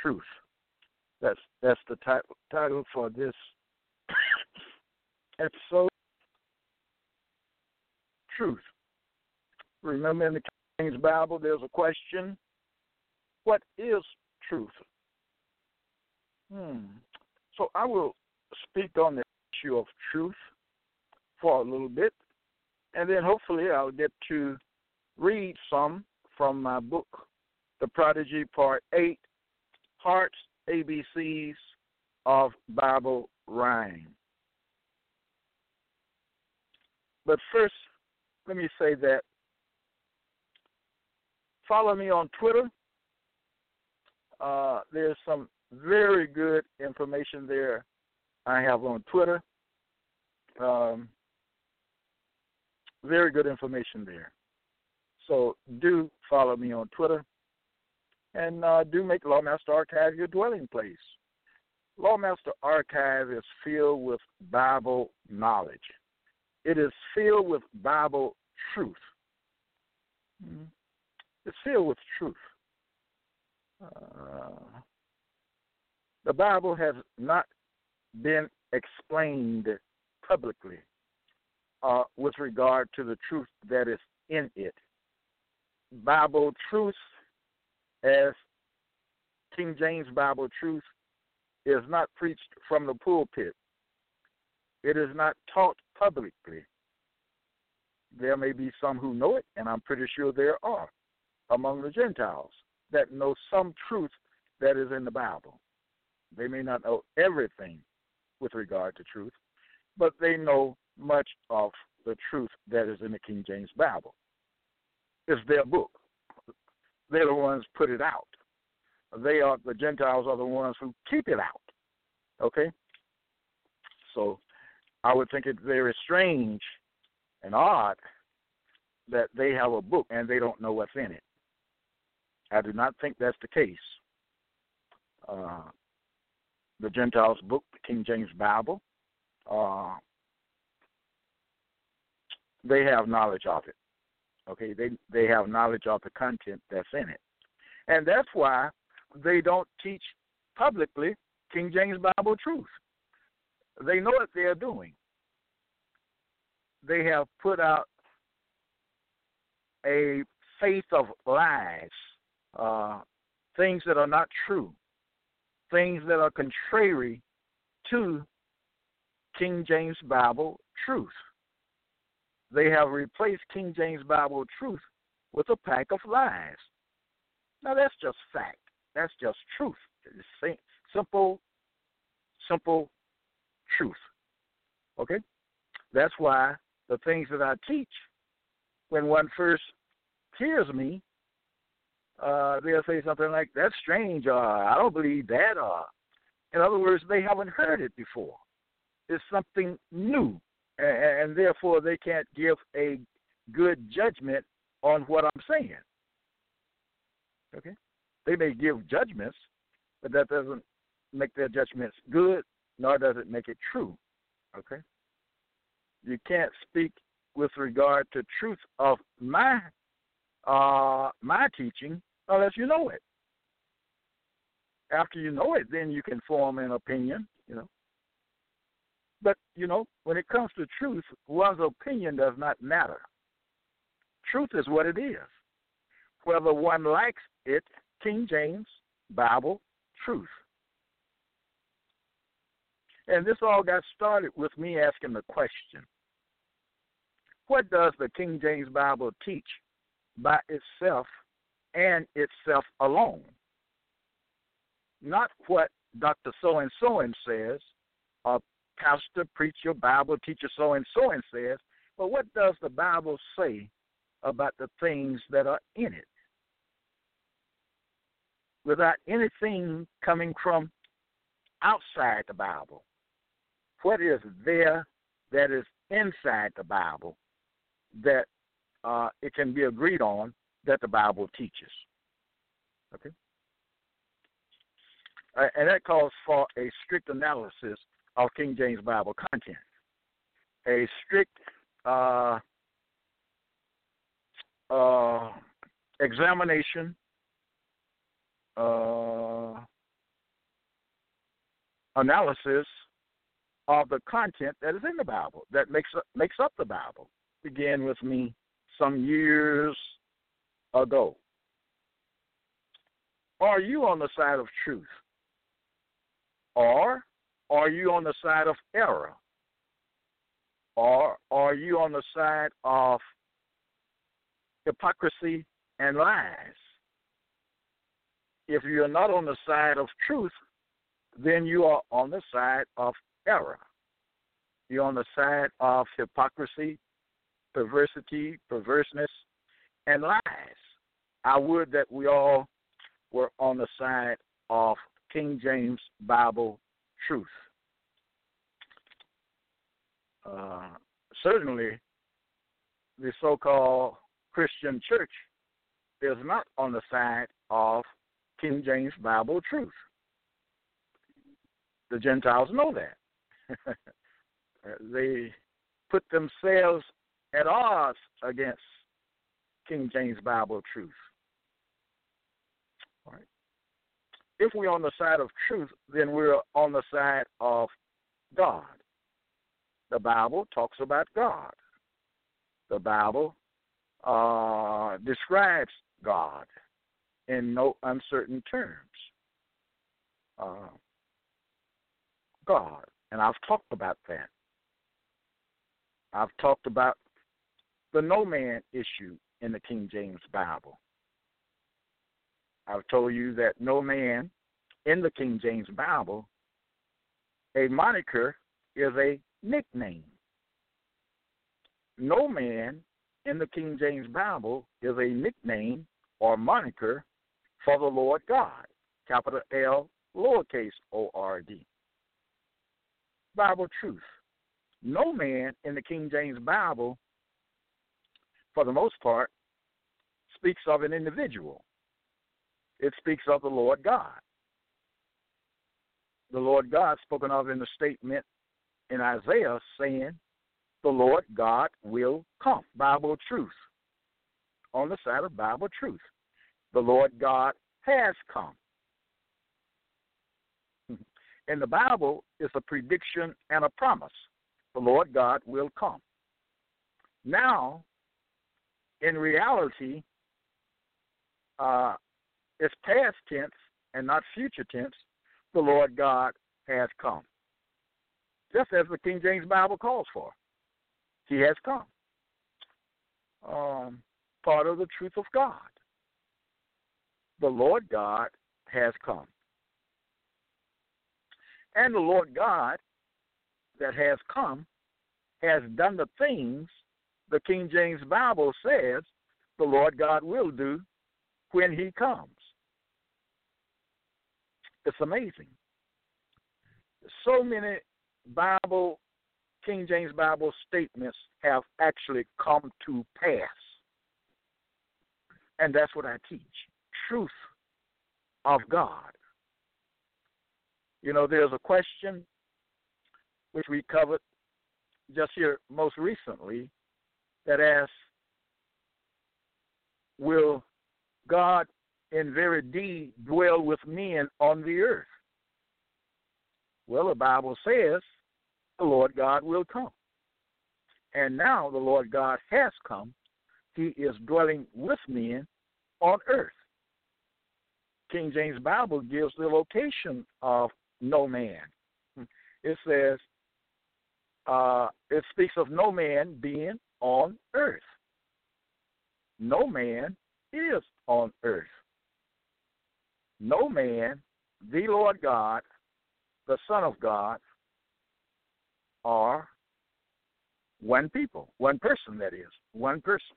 Truth. That's the title for this episode. Truth. Remember, in the King James Bible, there's a question: what is truth? So I will speak on the issue of truth for a little bit, and then hopefully I'll get to read some from my book, The Prodigy Part 8. Hart's ABCs of Bible Rhyme. But first, let me say that follow me on Twitter. There's some very good information there I have on Twitter. Very good information there. So do follow me on Twitter. And do make Lawmaster Archive your dwelling place. Lawmaster Archive is filled with Bible knowledge. It is filled with Bible truth. It's filled with truth. The Bible has not been explained publicly with regard to the truth that is in it. Bible truth, as King James Bible truth, is not preached from the pulpit. It is not taught publicly. There may be some who know it, and I'm pretty sure there are among the Gentiles that know some truth that is in the Bible. They may not know everything with regard to truth, but they know much of the truth that is in the King James Bible. It's their book. They're the ones put it out. The Gentiles are the ones who keep it out. Okay? So I would think it's very strange and odd that they have a book and they don't know what's in it. I do not think that's the case. The Gentiles' book, the King James Bible, they have knowledge of it. Okay, they have knowledge of the content that's in it. And that's why they don't teach publicly King James Bible truth. They know what they're doing. They have put out a faith of lies, things that are not true, things that are contrary to King James Bible truth. They have replaced King James Bible truth with a pack of lies. Now, that's just fact. That's just truth. It's simple truth. Okay? That's why the things that I teach, when one first hears me, they'll say something like, that's strange, or I don't believe that, or in other words, they haven't heard it before. It's something new. And therefore, they can't give a good judgment on what I'm saying. Okay? They may give judgments, but that doesn't make their judgments good, nor does it make it true. Okay? You can't speak with regard to truth of my teaching unless you know it. After you know it, then you can form an opinion, you know. But, you know, when it comes to truth, one's opinion does not matter. Truth is what it is. Whether one likes it, King James Bible truth. And this all got started with me asking the question, what does the King James Bible teach by itself and itself alone? Not what Dr. So-and-so says, or pastor, preacher, Bible teacher so-and-so says, but what does the Bible say about the things that are in it? Without anything coming from outside the Bible, what is there that is inside the Bible that it can be agreed on that the Bible teaches? Okay? And that calls for a strict analysis of King James Bible content, a strict examination, analysis of the content that is in the Bible, that makes up the Bible. Began with me some years ago. Are you on the side of truth? Or are you on the side of error? Or are you on the side of hypocrisy and lies? If you're not on the side of truth, then you are on the side of error. You're on the side of hypocrisy, perversity, perverseness, and lies. I would that we all were on the side of King James Bible truth. Certainly, the so-called Christian church is not on the side of King James Bible truth. The Gentiles know that. They put themselves at odds against King James Bible truth. All right. If we're on the side of truth, then we're on the side of God. The Bible talks about God. The Bible describes God in no uncertain terms. God. And I've talked about that. I've talked about the no man issue in the King James Bible. I've told you that no man in the King James Bible, a moniker is a nickname. No man in the King James Bible is a nickname or moniker for the Lord God, capital L, lowercase O-R-D. Bible truth. No man in the King James Bible, for the most part, speaks of an individual. It speaks of the Lord God. The Lord God spoken of in the statement in Isaiah saying, the Lord God will come. Bible truth. On the side of Bible truth. The Lord God has come. In the Bible, it's a prediction and a promise. The Lord God will come. Now, in reality, it's past tense and not future tense. The Lord God has come. Just as the King James Bible calls for. He has come. Part of the truth of God. The Lord God has come. And the Lord God that has come has done the things the King James Bible says the Lord God will do when he comes. It's amazing. So many Bible, King James Bible statements have actually come to pass. And that's what I teach. Truth of God. You know, there's a question which we covered just here most recently that asks, will God in very deed dwell with men on the earth? Well, the Bible says the Lord God will come. And now the Lord God has come. He is dwelling with men on earth. King James Bible gives the location of no man. It says, it speaks of no man being on earth. No man is on earth. No man, the Lord God, the Son of God, are one people, one person, that is, one person.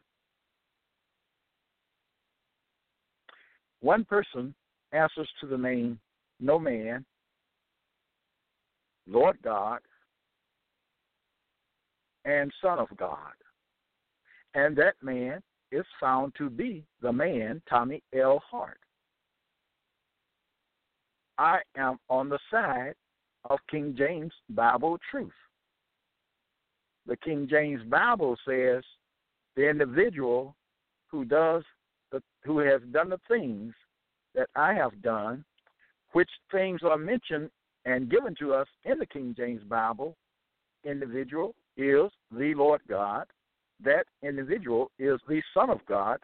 One person answers to the name no man, Lord God, and Son of God. And that man is found to be the man, Tommy L. Hart. I am on the side of King James Bible truth. The King James Bible says the individual who has done the things that I have done, which things are mentioned and given to us in the King James Bible, individual is the Lord God. That individual is the Son of God.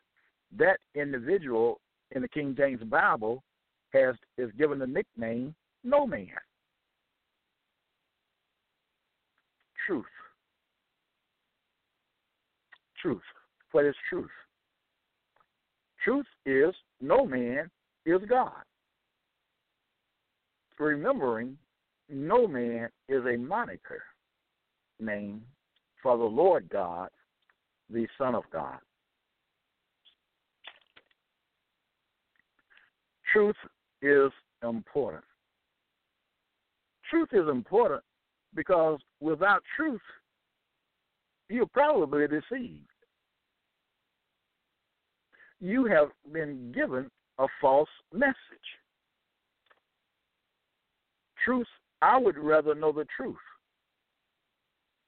That individual in the King James Bible is given the nickname no man. Truth. Truth. What is truth? Truth is no man is God. Remembering, no man is a moniker name for the Lord God, the Son of God. Truth is important. Truth is important because without truth, you're probably deceived. You have been given a false message. Truth, I would rather know the truth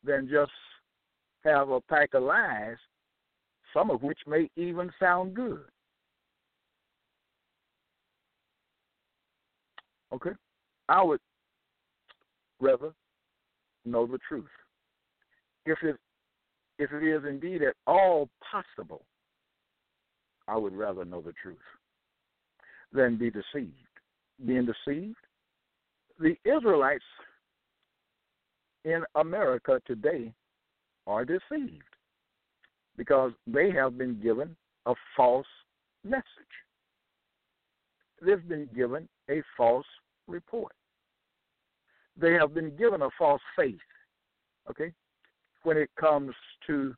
than just have a pack of lies, some of which may even sound good. Okay? I would rather know the truth. If it is indeed at all possible, I would rather know the truth than be deceived. Being deceived, the Israelites in America today are deceived because they have been given a false message. They've been given a false report. They have been given a false faith, okay, when it comes to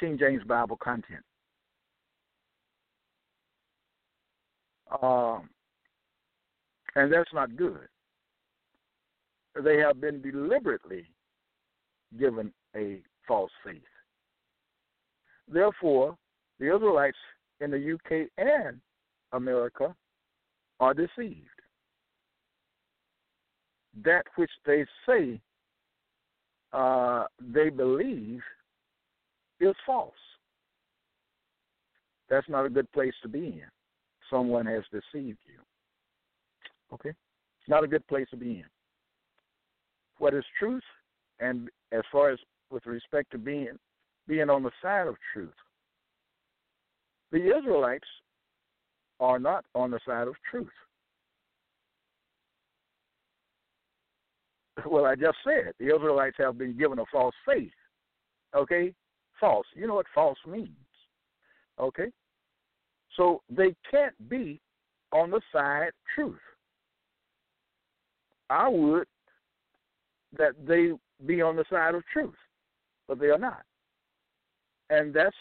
King James Bible content. And that's not good. They have been deliberately given a false faith. Therefore, the Israelites in the UK and America are deceived. That which they say they believe is false. That's not a good place to be in. Someone has deceived you. Okay? It's not a good place to be in. What is truth? And as far as with respect to being on the side of truth, the Israelites are not on the side of truth. Well, I just said the Israelites have been given a false faith. Okay? False. You know what false means. Okay? So they can't be on the side truth. I would that they be on the side of truth, but they are not. And that's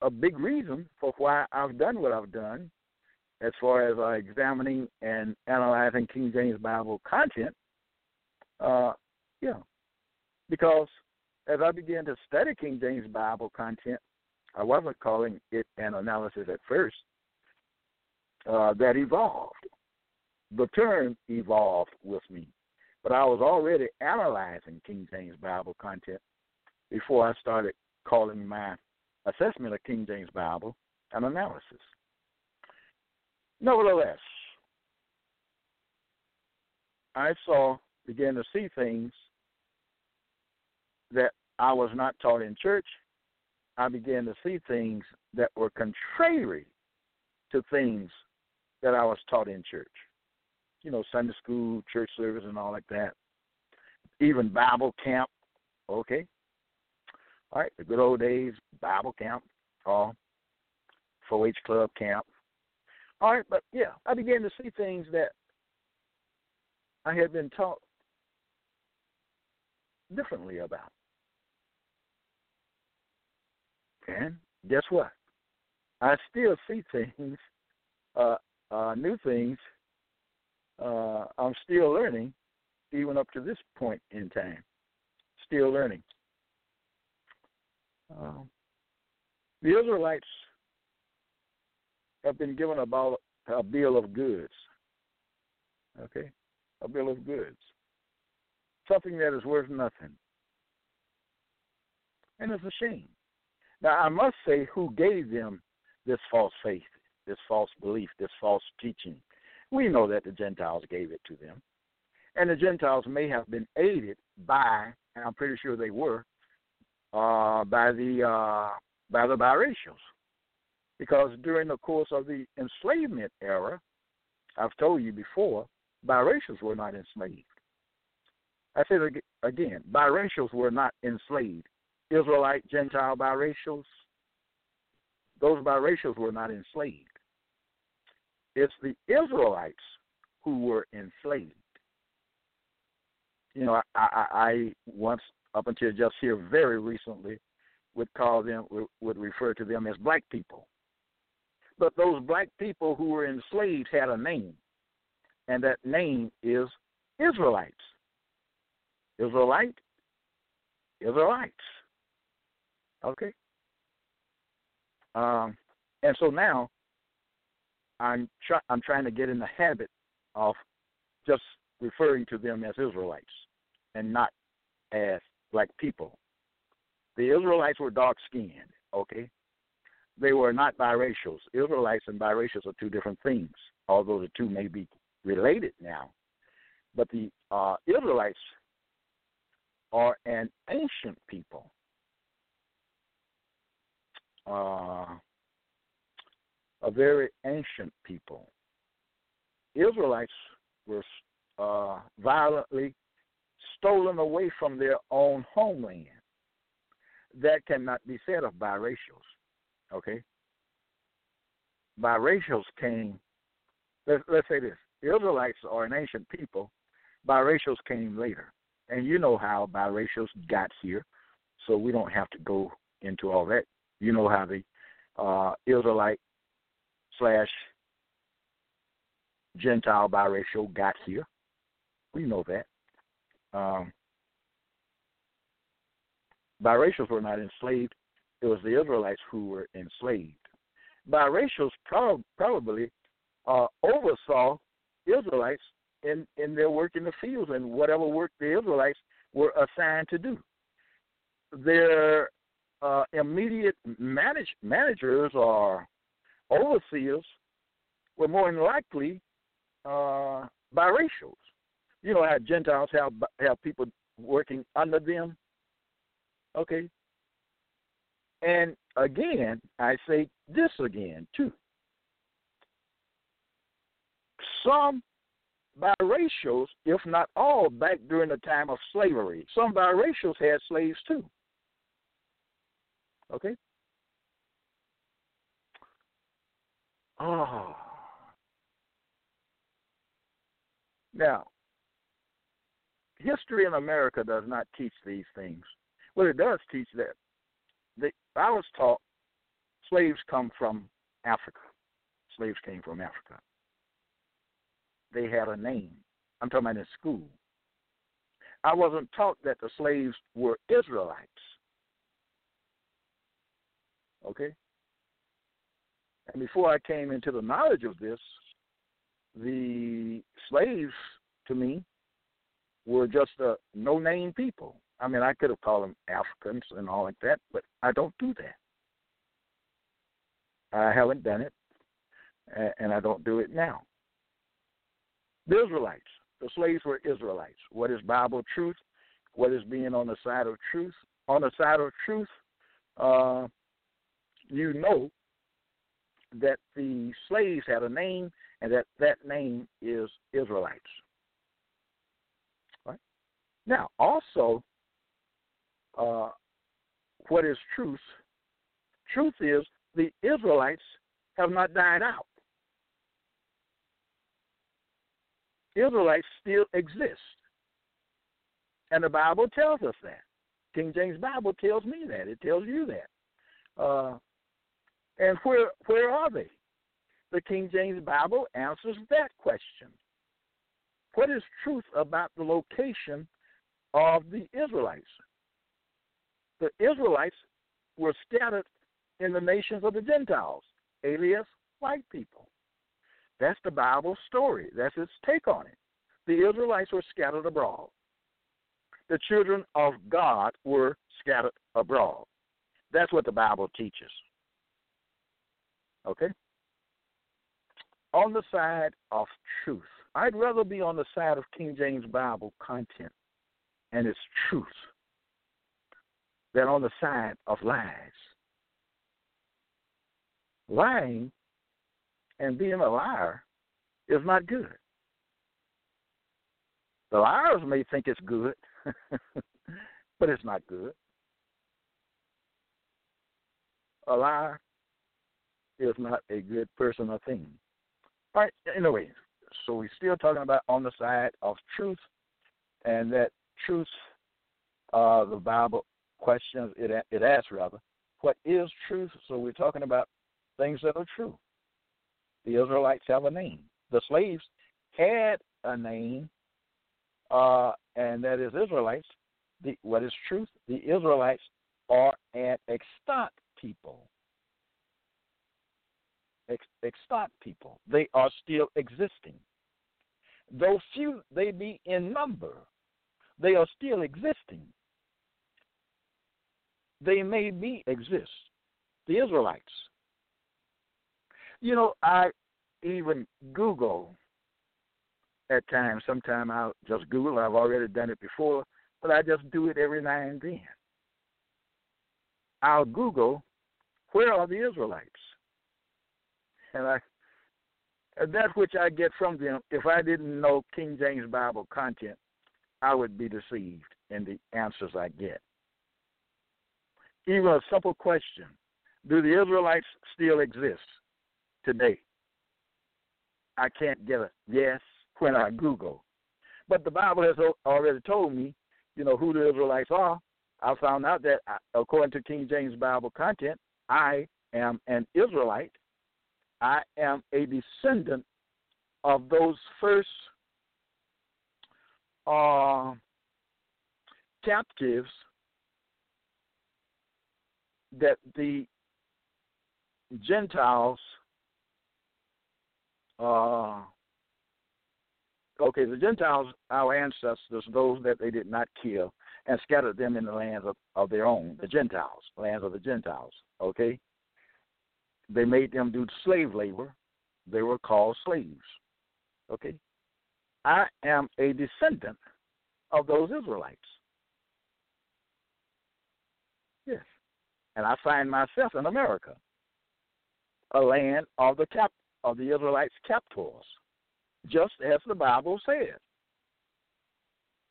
a big reason for why I've done what I've done as far as examining and analyzing King James Bible content. Because as I began to study King James Bible content, I wasn't calling it an analysis at first. That evolved. The term evolved with me. But I was already analyzing King James Bible content before I started calling my assessment of King James Bible an analysis. Nevertheless, I began to see things that I was not taught in church. I began to see things that were contrary to things that I was taught in church. You know, Sunday school, church service, and all like that. Even Bible camp, okay? All right, the good old days, Bible camp, or 4-H club camp. All right, but, yeah, I began to see things that I had been taught differently about. And guess what? I still see things, new things. I'm still learning, even up to this point in time. Still learning. The Israelites have been given about a bill of goods. Okay? A bill of goods. Something that is worth nothing. And it's a shame. Now, I must say who gave them this false faith, this false belief, this false teaching. We know that the Gentiles gave it to them. And the Gentiles may have been aided by, and I'm pretty sure they were, by the biracials. Because during the course of the enslavement era, I've told you before, biracials were not enslaved. I said again, biracials were not enslaved. Israelite, Gentile biracials, those biracials were not enslaved. It's the Israelites who were enslaved. You know, I once, up until just here very recently, would refer to them as black people. But those black people who were enslaved had a name, and that name is Israelites. Israelites. Okay? And so now, I'm trying to get in the habit of just referring to them as Israelites and not as black people. The Israelites were dark-skinned, okay? They were not biracials. Israelites and biracials are two different things, although the two may be related now. But the Israelites are an ancient people. A very ancient people. Israelites were violently stolen away from their own homeland. That cannot be said of biracials, okay? Biracials came, let's say this, Israelites are an ancient people, biracials came later. And you know how biracials got here, so we don't have to go into all that. You know how the Israelite / Gentile biracial got here. We know that. Biracials were not enslaved. It was the Israelites who were enslaved. Biracials probably oversaw Israelites in their work in the fields and whatever work the Israelites were assigned to do. Their immediate managers or overseers were more than likely biracials. You know how Gentiles have people working under them. Okay. And again, I say this again, too. Some biracials, if not all, back during the time of slavery, some biracials had slaves, too. Okay. Oh. Now, history in America does not teach these things. Well, it does teach that. I was taught slaves come from Africa. Slaves came from Africa. They had a name. I'm talking about in school. I wasn't taught that the slaves were Israelites. Okay? And before I came into the knowledge of this, the slaves, to me, were just no-name people. I mean, I could have called them Africans and all like that, but I don't do that. I haven't done it, and I don't do it now. The Israelites, the slaves were Israelites. What is Bible truth? What is being on the side of truth? On the side of truth, you know that the slaves had a name, and that name is Israelites. Right? Now, also, what is truth? Truth is the Israelites have not died out. Israelites still exist. And the Bible tells us that. King James Bible tells me that. It tells you that. And where are they? The King James Bible answers that question. What is truth about the location of the Israelites? The Israelites were scattered in the nations of the Gentiles, alias white people. That's the Bible's story. That's its take on it. The Israelites were scattered abroad. The children of God were scattered abroad. That's what the Bible teaches. Okay? On the side of truth. I'd rather be on the side of King James Bible content and its truth than on the side of lies. Lying and being a liar is not good. The liars may think it's good, but it's not good. A liar is not a good person or thing. All right, anyway, so we're still talking about on the side of truth, and that truth, the Bible questions, it asks rather, what is truth? So we're talking about things that are true. The Israelites have a name. The slaves had a name, and that is Israelites. What is truth? The Israelites are an extant people. Extant people. They are still existing. Though few they be in number, they are still existing. They may be exist. The Israelites. You know, I even Google at times. Sometimes I'll just Google. I've already done it before, but I just do it every now and then. I'll Google, where are the Israelites? And that which I get from them, if I didn't know King James Bible content, I would be deceived in the answers I get. Even a simple question, do the Israelites still exist today? I can't get a yes when I Google. But the Bible has already told me, you know, who the Israelites are. I found out that, according to King James Bible content, I am an Israelite. I am a descendant of those first captives that the Gentiles, the Gentiles, our ancestors, those that they did not kill, and scattered them in the lands of their own, the Gentiles, lands of the Gentiles, okay? They made them do slave labor. They were called slaves, okay? I am a descendant of those Israelites. Yes. And I find myself in America, a land of the Israelites' captors, just as the Bible says.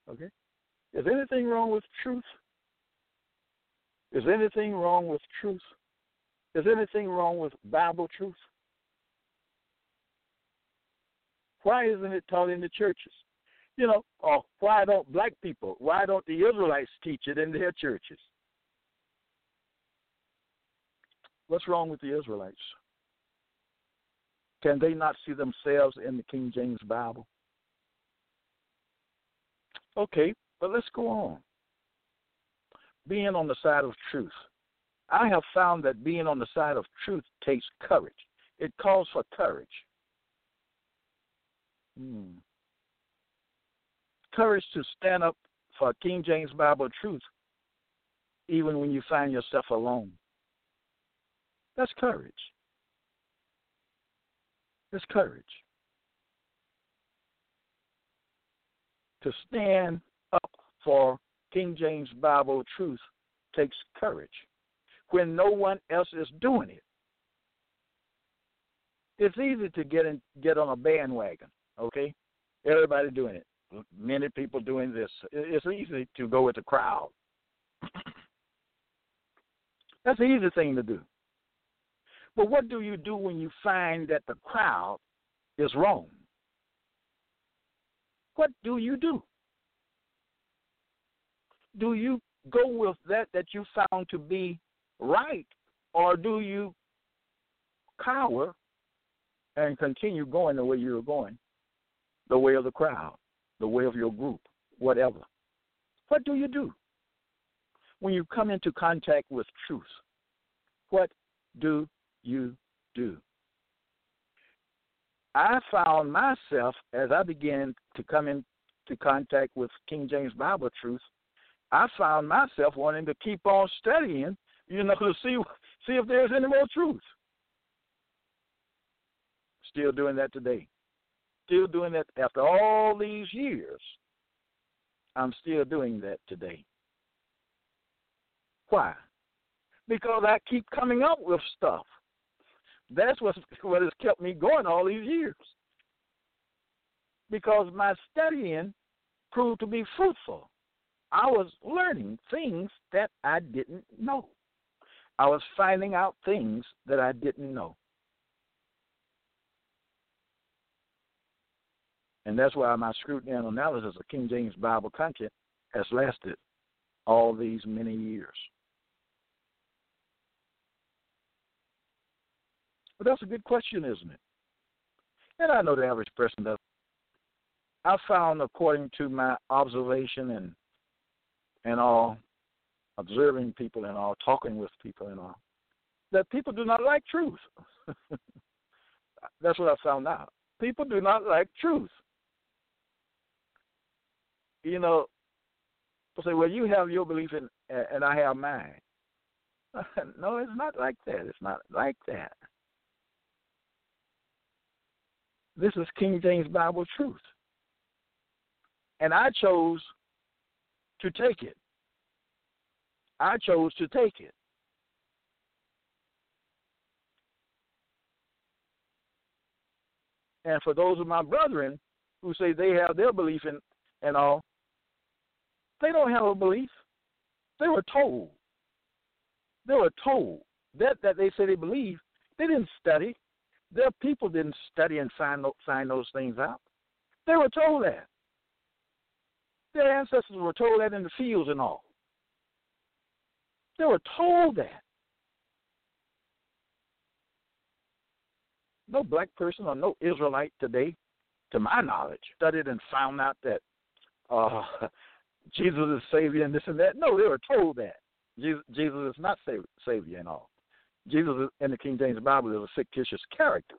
Okay? Is anything wrong with truth? Is anything wrong with truth? Is anything wrong with Bible truth? Why isn't it taught in the churches? You know, or why don't black people, why don't the Israelites teach it in their churches? What's wrong with the Israelites? Can they not see themselves in the King James Bible? Okay, but let's go on. Being on the side of truth. I have found that being on the side of truth takes courage. It calls for courage. Courage to stand up for King James Bible truth even when you find yourself alone. That's courage. That's courage. To stand up for King James Bible truth takes courage when no one else is doing it. It's easy to get on a bandwagon, okay? Everybody doing it. Many people doing this. It's easy to go with the crowd. That's the easy thing to do. But what do you do when you find that the crowd is wrong? What do you do? Do you go with that you found to be right, or do you cower and continue going the way you're going, the way of the crowd, the way of your group, whatever? What do you do when you come into contact with truth? What do you do? I found myself, as I began to come into contact with King James Bible truth, I found myself wanting to keep on studying, to see if there's any more truth. Still doing that today. Still doing that after all these years. I'm still doing that today. Why? Because I keep coming up with stuff. That's what has kept me going all these years. Because my studying proved to be fruitful. I was learning things that I didn't know. I was finding out things that I didn't know. And that's why my scrutiny and analysis of King James Bible content has lasted all these many years. But that's a good question, isn't it? And I know the average person doesn't. I found, according to my observation and all, observing people and all, talking with people and all, that people do not like truth. That's what I found out. People do not like truth. People say, well, you have your belief and I have mine. No, it's not like that. It's not like that. This is King James Bible truth. And I chose to take it. I chose to take it. And for those of my brethren who say they have their belief and all, they don't have a belief. They were told. They were told that they say they believe. They didn't study. Their people didn't study and find those things out. They were told that. Their ancestors were told that in the fields and all. They were told that. No black person or no Israelite today, to my knowledge, studied and found out that Jesus is Savior and this and that. No, they were told that. Jesus is not Savior and all. Jesus in the King James Bible is a fictitious character.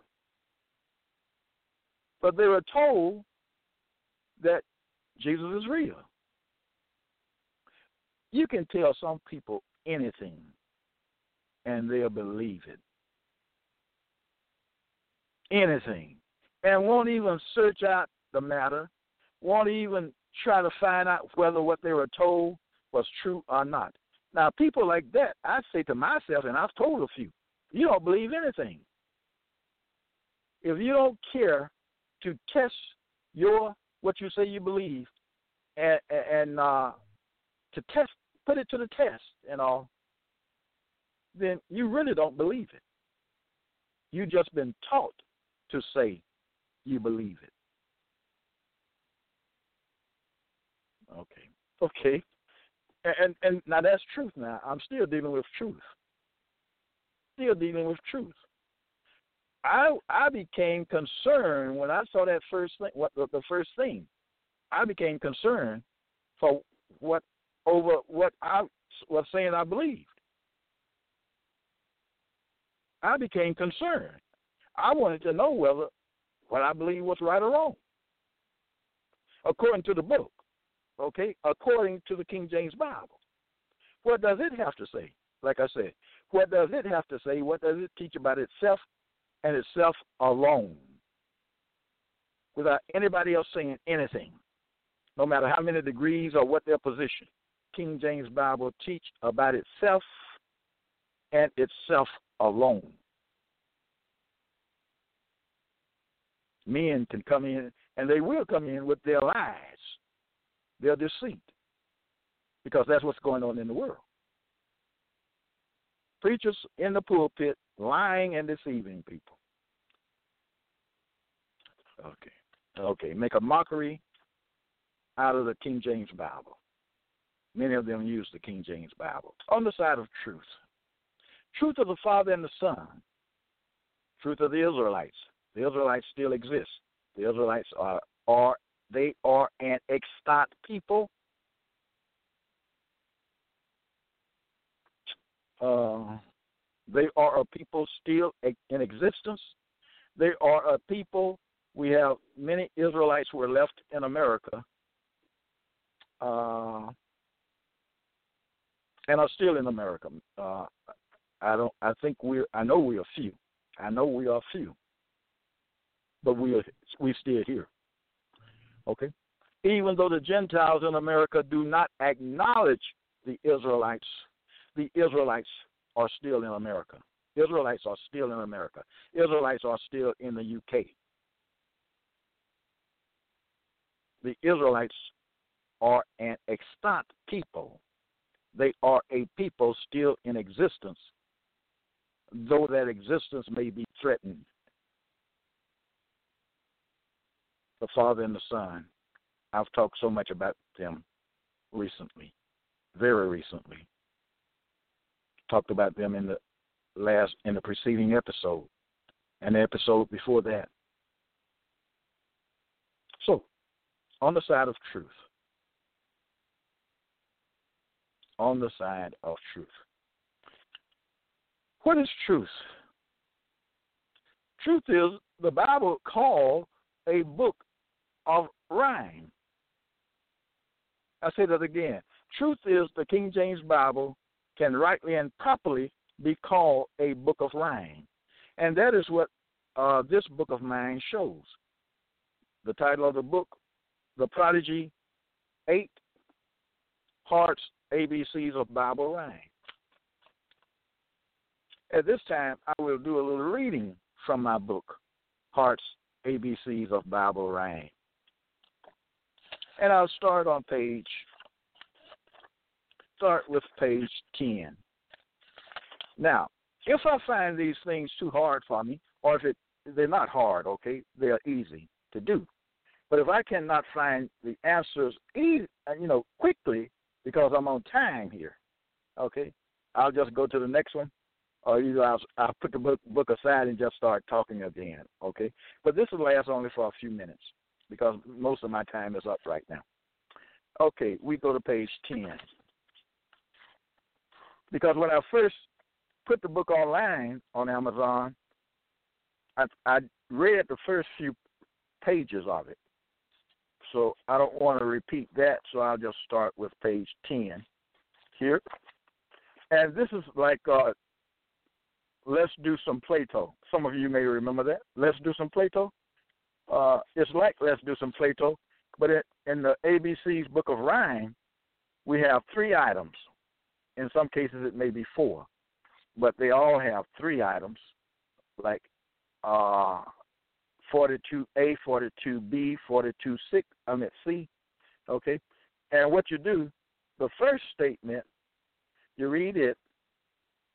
But they were told that Jesus is real. You can tell some people anything, and they'll believe it. Anything. And won't even search out the matter, won't even try to find out whether what they were told was true or not. Now, people like that, I say to myself, and I've told a few, you don't believe anything. If you don't care to test what you say you believe and to test, put it to the test and all, then you really don't believe it. You've just been taught to say you believe it. Okay. And now that's truth now. I'm still dealing with truth. I became concerned when I saw that first thing, I became concerned for what I was saying I believed. I became concerned. I wanted to know whether what I believed was right or wrong, according to the book. Okay, according to the King James Bible. What does it have to say? Like I said, what does it have to say? What does it teach about itself and itself alone, without anybody else saying anything, no matter how many degrees or what their position? King James Bible teach about itself and itself alone. men can come in, and they will come in with their lies, their deceit, because that's what's going on in the world. Preachers in the pulpit lying and deceiving people. Okay, make a mockery out of the King James Bible. Many of them use the King James Bible. On the side of truth. Truth of the Father and the Son. Truth of the Israelites. The Israelites still exist. The Israelites are an extant people. They are a people still in existence. They are a people. We have many Israelites who are left in America and are still in America. I know we are few, but we still here. Okay? Even though the Gentiles in America do not acknowledge the Israelites are still in America. Israelites are still in America. Israelites are still in the UK. The Israelites are an extant people. They are a people still in existence, though that existence may be threatened. The Father and the Son. I've talked so much about them recently, very recently. Talked about them in the preceding episode and the episode before that. So, on the side of truth. On the side of truth. What is truth? Truth is the Bible called a book of rhyme. I say that again. Truth is the King James Bible can rightly and properly be called a book of rhyme. And that is what this book of mine shows. The title of the book, The Prodigy 8, Hart's ABCs of Bible Rhyme. At this time, I will do a little reading from my book, Hart's ABCs of Bible Rhyme. And I'll start with page 10. Now, if I find these things too hard for me, or if they're not hard, okay, they are easy to do. But if I cannot find the answers quickly because I'm on time here, okay, I'll just go to the next one, or either I'll put the book aside and just start talking again, okay? But this will last only for a few minutes because most of my time is up right now. Okay, we go to page 10. Because when I first put the book online on Amazon, I read the first few pages of it. So I don't want to repeat that, so I'll just start with page 10 here. And this is like Let's Do Some Plato. Some of you may remember that. Let's Do Some Plato. It's like Let's Do Some Plato, but in the ABC's Book of Rhyme, we have three items. In some cases, it may be four, but they all have three items, like 42A, 42B, 42C, okay? And what you do, the first statement, you read it,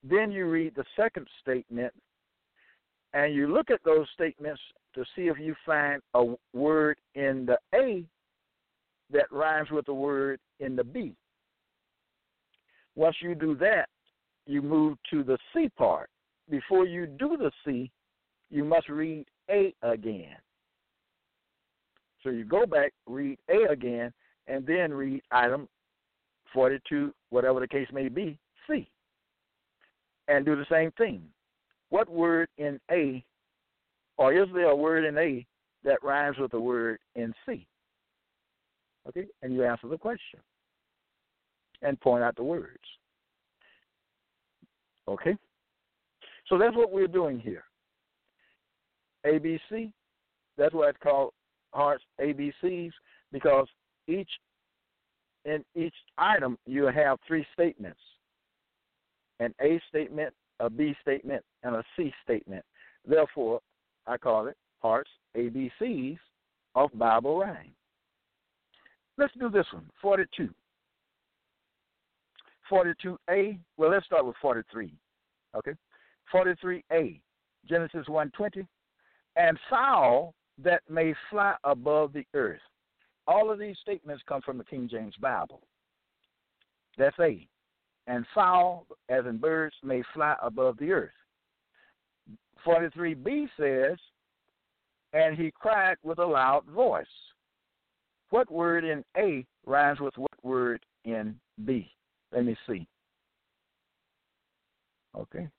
then you read the second statement, and you look at those statements to see if you find a word in the A that rhymes with the word in the B. Once you do that, you move to the C part. Before you do the C, you must read A again. So you go back, read A again, and then read item 42, whatever the case may be, C. And do the same thing. What word in A, or is there a word in A that rhymes with the word in C? Okay, and you answer the question and point out the words. Okay? So that's what we're doing here. ABC, that's why it's called Hart's ABCs, because in each item you have three statements, an A statement, a B statement, and a C statement. Therefore, I call it Hart's ABCs of Bible Rhyme. Let's do this one, 42. 42A, well, let's start with 43, okay? 43A, Genesis 1:20, and fowl that may fly above the earth. All of these statements come from the King James Bible. That's A. And fowl, as in birds, may fly above the earth. 43B says, and he cried with a loud voice. What word in A rhymes with what word in B? Let me see. Okay.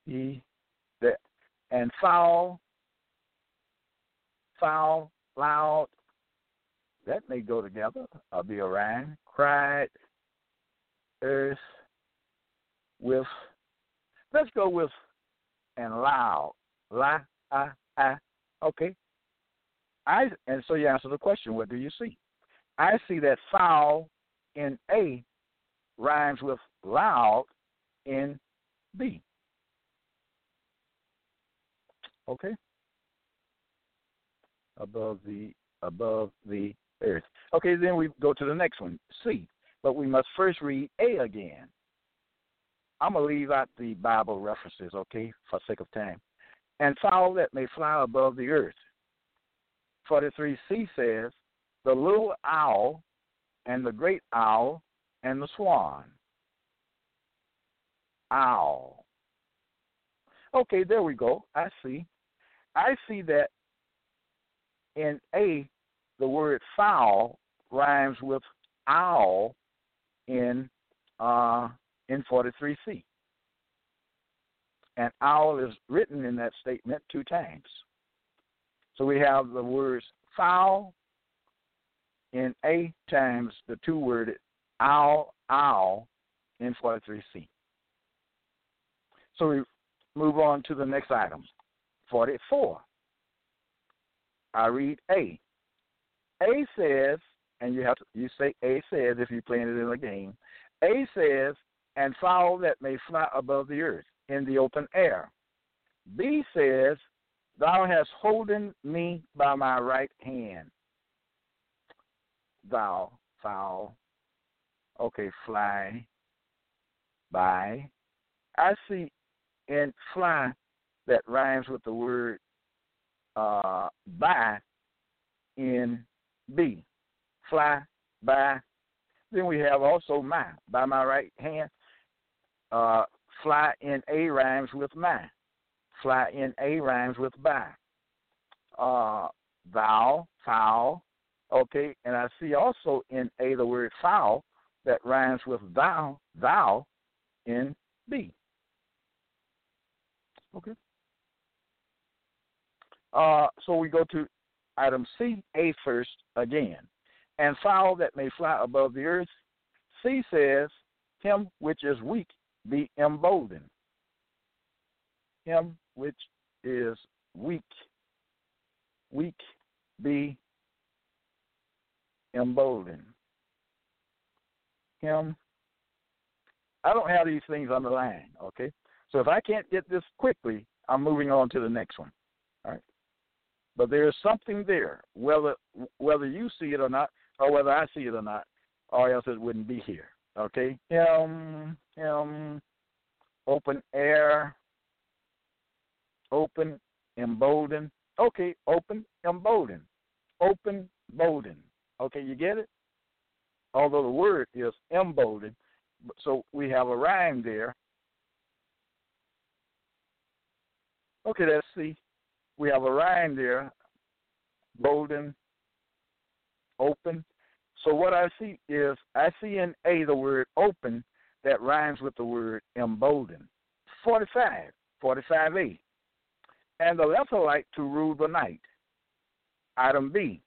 And foul, loud, that may go together. I'll be around. Cried, earth, with, let's go with, and loud. La, I. Okay. And so you answer the question, what do you see? I see that foul in A rhymes with loud in B. Okay? Above the earth. Okay, then we go to the next one, C. But we must first read A again. I'm going to leave out the Bible references, okay, for sake of time. And fowl that may fly above the earth. 43C says, the little owl and the great owl and the swan. Owl. Okay, there we go. I see that in A, the word fowl rhymes with owl in 43C. And owl is written in that statement 2 times. So we have the words fowl in A times the 2-worded owl in 43C. So we move on to the next item, 44. I read A. A says, and you say A says if you're playing it in a game. A says, and fowl that may fly above the earth in the open air. B says, thou hast holden me by my right hand. Thou, fowl, okay, fly, by. I see in fly that rhymes with the word by in B. Fly, by. Then we have also my, by my right hand. Fly in A rhymes with my. Fly in A rhymes with by. Thou, fowl, okay, and I see also in A the word fowl that rhymes with thou, in B. Okay. So we go to item C, A first again. And fowl that may fly above the earth, C says, him which is weak be emboldened. Him which is weak be emboldened. Him. I don't have these things underlined, okay? So if I can't get this quickly, I'm moving on to the next one, all right? But there is something there, whether you see it or not, or whether I see it or not, or else it wouldn't be here, okay? Him, open air, open, embolden. Okay, open, embolden. Open, bolden. Okay, you get it? Although the word is embolden, so we have a rhyme there. Okay, let's see. We have a rhyme there. Bolden, open. So what I see is, I see in A the word open that rhymes with the word embolden. 45A. And the lesser light to rule the night. Item B.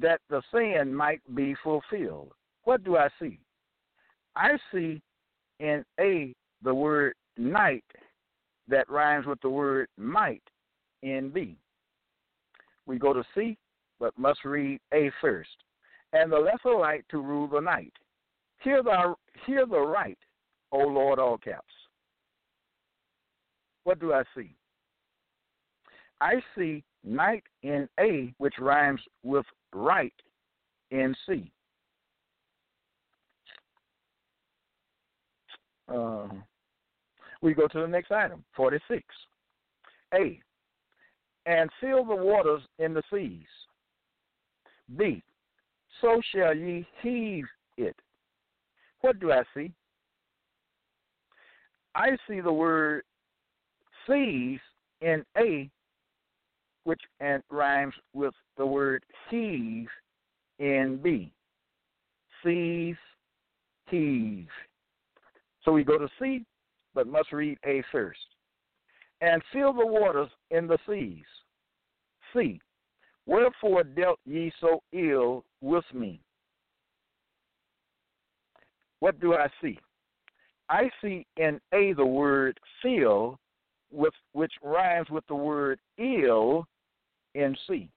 That the saying might be fulfilled. What do I see? I see in A the word night that rhymes with the word might in B. We go to C, but must read A first. And the lesser light to rule the night. Hear the right, O Lord, all caps. What do I see? I see night in A, which rhymes with right in C. We go to the next item, 46. A, and fill the waters in the seas. B, so shall ye heave it. What do I see? I see the word seas in A, which rhymes with the word heave in B. Seas, heave. So we go to C, but must read A first. And fill the waters in the seas. C, wherefore dealt ye so ill with me? What do I see? I see in A the word fill, which rhymes with the word ill in C.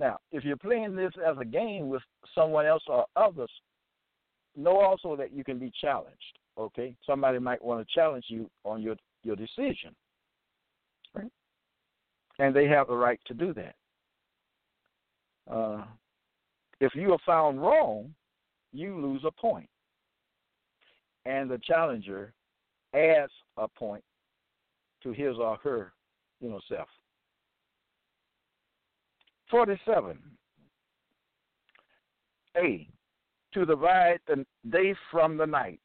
Now, if you're playing this as a game with someone else or others, know also that you can be challenged, okay? Somebody might want to challenge you on your decision, right? And they have the right to do that. If you are found wrong, you lose a point, and the challenger adds a point to his or her, self. 47. A, to divide the day from the night.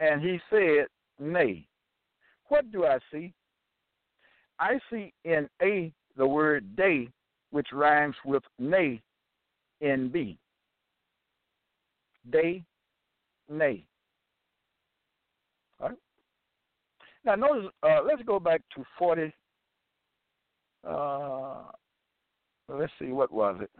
And he said, nay. What do I see? I see in A the word day, which rhymes with nay in B. Day, nay. All right. Now notice, let's go back to 40. Let's see, what was it?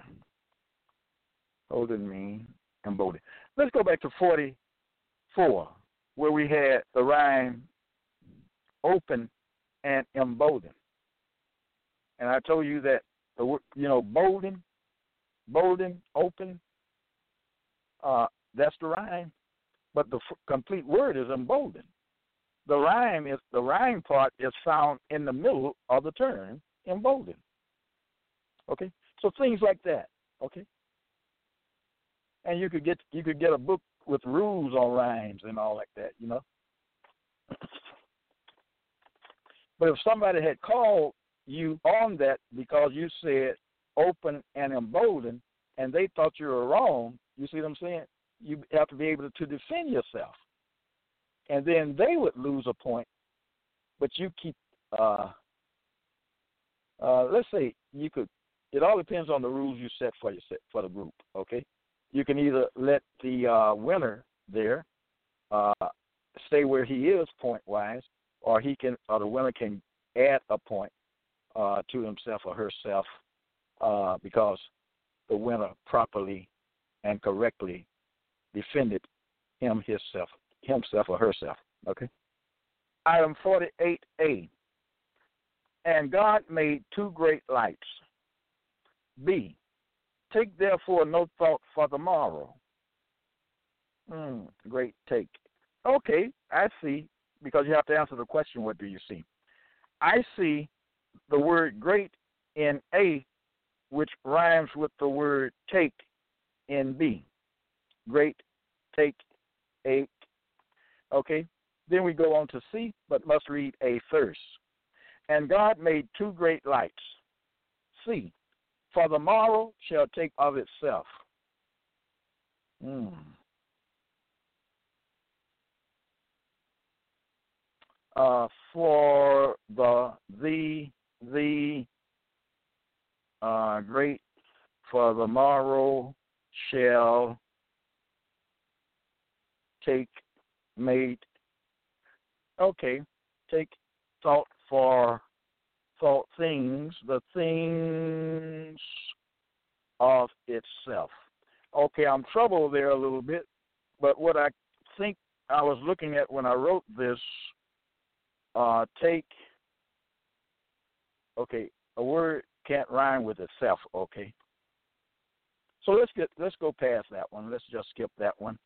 Holding me and Bodie. Let's go back to 44, where we had the rhyme open and embolden. And I told you that, bolden, open, that's the rhyme. But the complete word is embolden. The rhyme part is found in the middle of the term embolden. Okay, so things like that. Okay, and you could get a book with rules on rhymes and all like that. But if somebody had called you on that because you said open and embolden, and they thought you were wrong, you see what I'm saying? You have to be able to defend yourself, and then they would lose a point. But you keep, let's say you could. It all depends on the rules you set for yourself, for the group. Okay, you can either let the winner there stay where he is point wise, or the winner can add a point to himself or herself because the winner properly and correctly defended himself or herself. Okay. Item 48A. And God made two great lights. B, take therefore no thought for the morrow. Great take. Okay, I see, because you have to answer the question, what do you see? I see the word great in A, which rhymes with the word take in B. Great, take, ache. Okay, then we go on to C, but must read A first. And God made two great lights. C, for the morrow shall take of itself. For great, for the morrow shall take made. Okay, take thought for thought things, the things of itself. Okay, I'm troubled there a little bit, but what I think I was looking at when I wrote this, take, okay, a word can't rhyme with itself, okay. So let's go past that one. Let's just skip that one.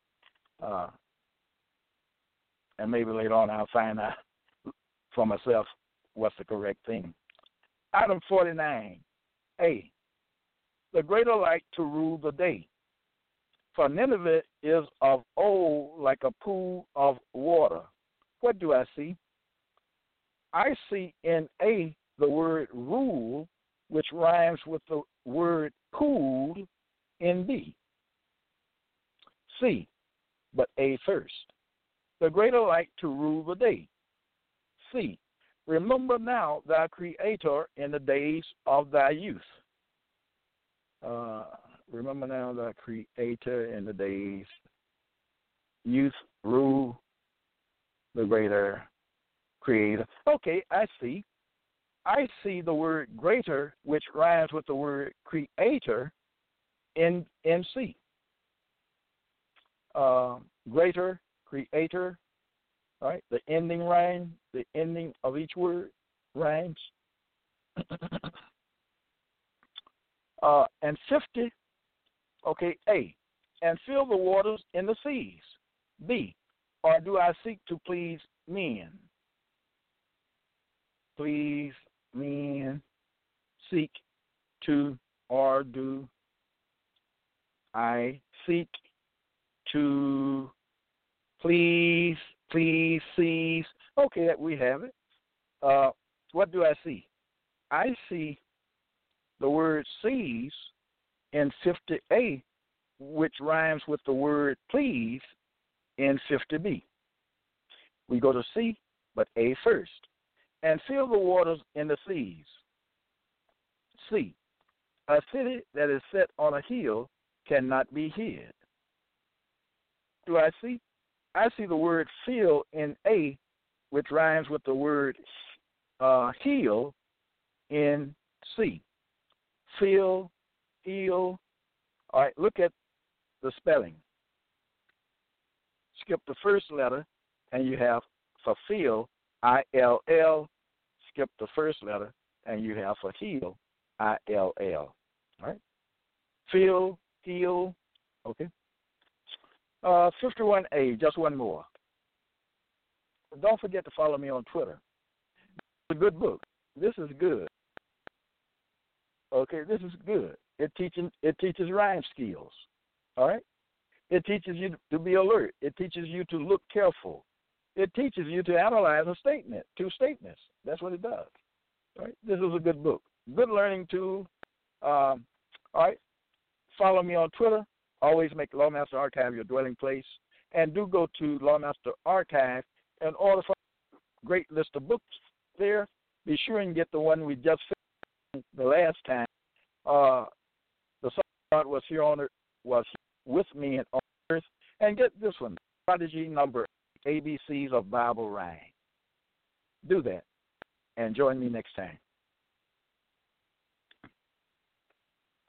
And maybe later on I'll find out for myself what's the correct thing. Item 49. A. The greater like to rule the day. For Nineveh is of old like a pool of water. What do I see? I see in A the word rule, which rhymes with the word pool in B. C, but A first. The greater like to rule the day. C, remember now thy Creator in the days of thy youth. Remember now thy Creator in the days. Youth, rule, the greater Creator. Okay, I see. I see the word greater, which rhymes with the word creator, in C. Greater, creator, right? The ending rhyme, the ending of each word rhymes. And 50, okay, A, and fill the waters in the seas. B, or do I seek to please men? Please men, seek to, or do I seek to please, cease. Okay, that we have it. What do I see? I see the word cease in 50A, which rhymes with the word please in 50B. We go to C, but A first. And fill the waters in the seas. C, a city that is set on a hill cannot be hid. Do I see? I see the word fill in A, which rhymes with the word heal in C. Fill, heal. All right, look at the spelling. Skip the first letter, and you have fulfill, I-L-L. Skip the first letter, and you have for heal, I-L-L. All right? Fill, heal. Okay. 51A, just one more. Don't forget to follow me on Twitter. It's a good book. This is good. Okay, this is good. It teaches rhyme skills. All right? It teaches you to be alert. It teaches you to look careful. It teaches you to analyze a statement, two statements. That's what it does. All right? This is a good book. Good learning tool. All right? Follow me on Twitter. Always make Lawmaster Archive your dwelling place. And do go to Lawmaster Archive and order for a great list of books there. Be sure and get the one we just finished the last time. The Son of God was with me and on earth. And get this one, Prodigy number 8, ABCs of Bible Rhyme. Do that and join me next time.